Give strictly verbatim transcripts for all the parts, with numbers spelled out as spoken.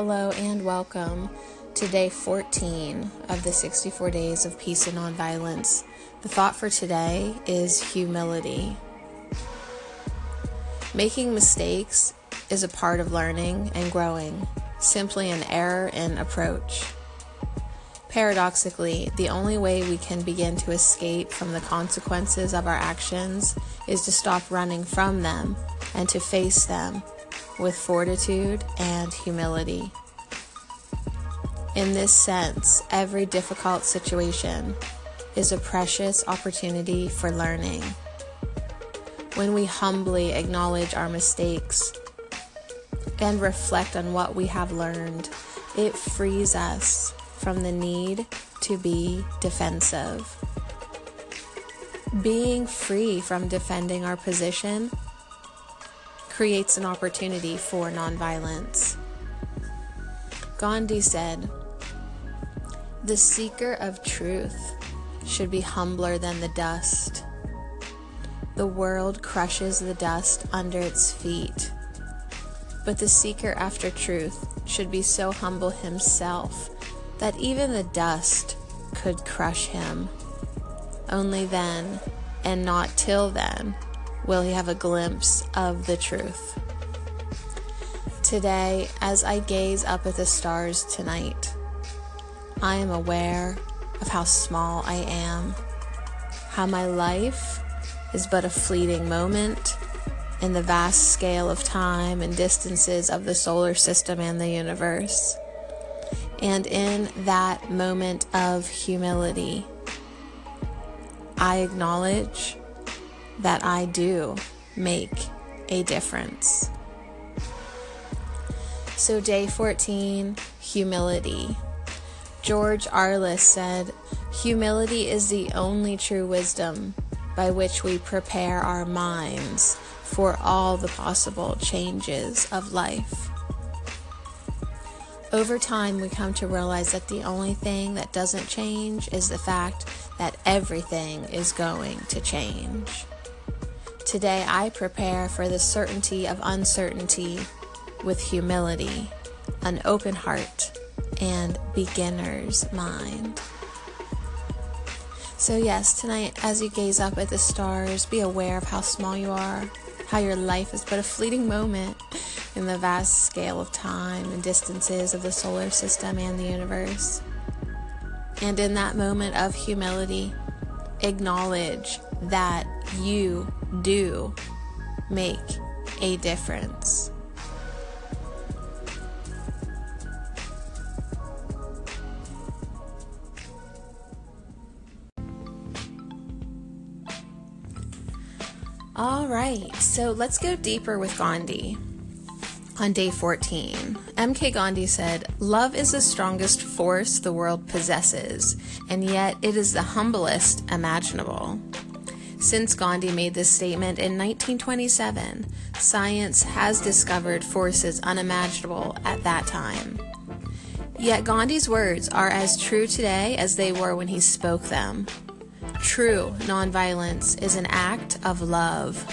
Hello and welcome to day fourteen of the sixty-four Days of Peace and Nonviolence. The thought for today is humility. Making mistakes is a part of learning and growing, simply an error in approach. Paradoxically, the only way we can begin to escape from the consequences of our actions is to stop running from them and to face them with fortitude and humility. In this sense, every difficult situation is a precious opportunity for learning. When we humbly acknowledge our mistakes and reflect on what we have learned, it frees us from the need to be defensive. Being free from defending our position creates an opportunity for nonviolence. Gandhi said, "The seeker of truth should be humbler than the dust. The world crushes the dust under its feet, but the seeker after truth should be so humble himself that even the dust could crush him. Only then, and not till then, will he have a glimpse of the truth." Today, as I gaze up at the stars tonight, I am aware of how small I am, how my life is but a fleeting moment in the vast scale of time and distances of the solar system and the universe. And in that moment of humility, I acknowledge that I do make a difference. So day fourteen, humility. George Arliss said, "Humility is the only true wisdom by which we prepare our minds for all the possible changes of life." Over time, we come to realize that the only thing that doesn't change is the fact that everything is going to change. Today, I prepare for the certainty of uncertainty with humility, an open heart, and beginner's mind. So yes, tonight, as you gaze up at the stars, be aware of how small you are, how your life is but a fleeting moment in the vast scale of time and distances of the solar system and the universe. And in that moment of humility, acknowledge that you do make a difference. All right, so let's go deeper with Gandhi. On day fourteen, M K Gandhi said, "Love is the strongest force the world possesses, and yet it is the humblest imaginable." Since Gandhi made this statement in nineteen twenty-seven, science has discovered forces unimaginable at that time. Yet Gandhi's words are as true today as they were when he spoke them. True nonviolence is an act of love.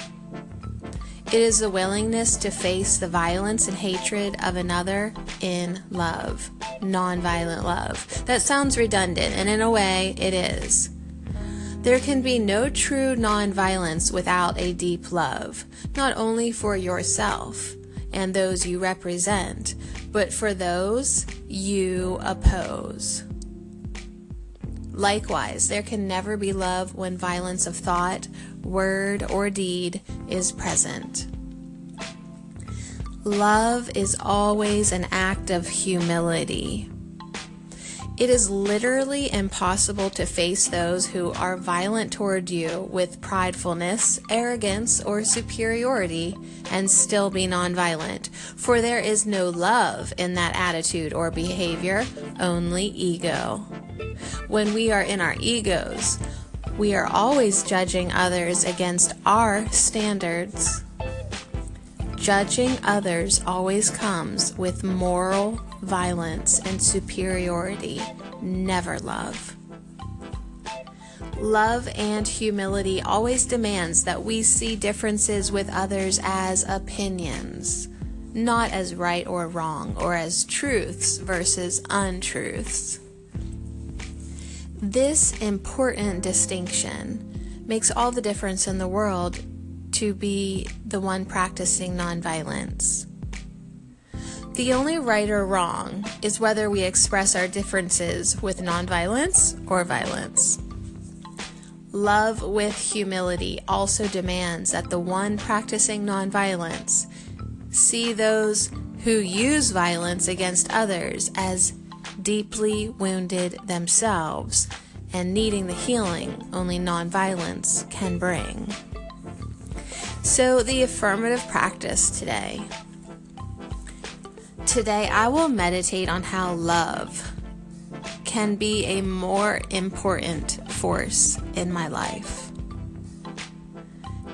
It is the willingness to face the violence and hatred of another in love, nonviolent love. That sounds redundant, and in a way, it is. There can be no true nonviolence without a deep love, not only for yourself and those you represent, but for those you oppose. Likewise, there can never be love when violence of thought, word, or deed is present. Love is always an act of humility. It is literally impossible to face those who are violent toward you with pridefulness, arrogance, or superiority and still be nonviolent, for there is no love in that attitude or behavior, only ego. When we are in our egos, we are always judging others against our standards. Judging others always comes with moral violence and superiority, never love. Love and humility always demands that we see differences with others as opinions, not as right or wrong, or as truths versus untruths. This important distinction makes all the difference in the world to be the one practicing nonviolence. The only right or wrong is whether we express our differences with nonviolence or violence. Love with humility also demands that the one practicing nonviolence see those who use violence against others as deeply wounded themselves and needing the healing only nonviolence can bring. So, the affirmative practice today. Today, I will meditate on how love can be a more important force in my life.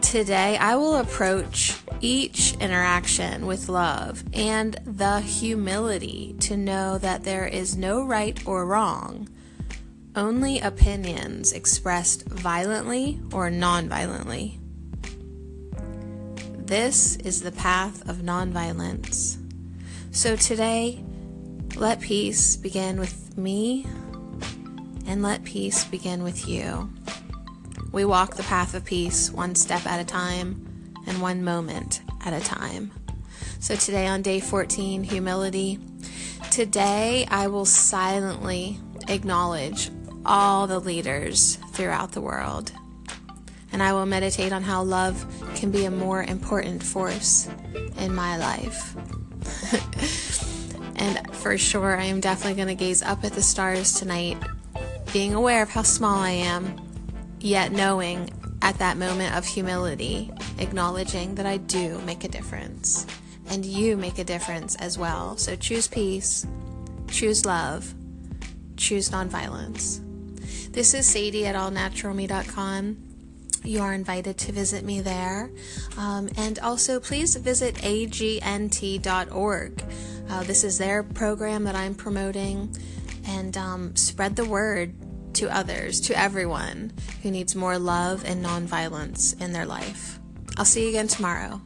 Today, I will approach each interaction with love and the humility to know that there is no right or wrong, only opinions expressed violently or non-violently. This is the path of nonviolence. So today, let peace begin with me, and let peace begin with you. We walk the path of peace one step at a time and one moment at a time. So today on day fourteen, humility, today I will silently acknowledge all the leaders throughout the world. And I will meditate on how love can be a more important force in my life. And for sure, I am definitely going to gaze up at the stars tonight, being aware of how small I am, yet knowing at that moment of humility, acknowledging that I do make a difference, and you make a difference as well. So choose peace, choose love, choose nonviolence. This is Sadie at all natural me dot com. You are invited to visit me there. Um, and also, please visit A G N T dot org. Uh, this is their program that I'm promoting. And um, spread the word to others, to everyone who needs more love and nonviolence in their life. I'll see you again tomorrow.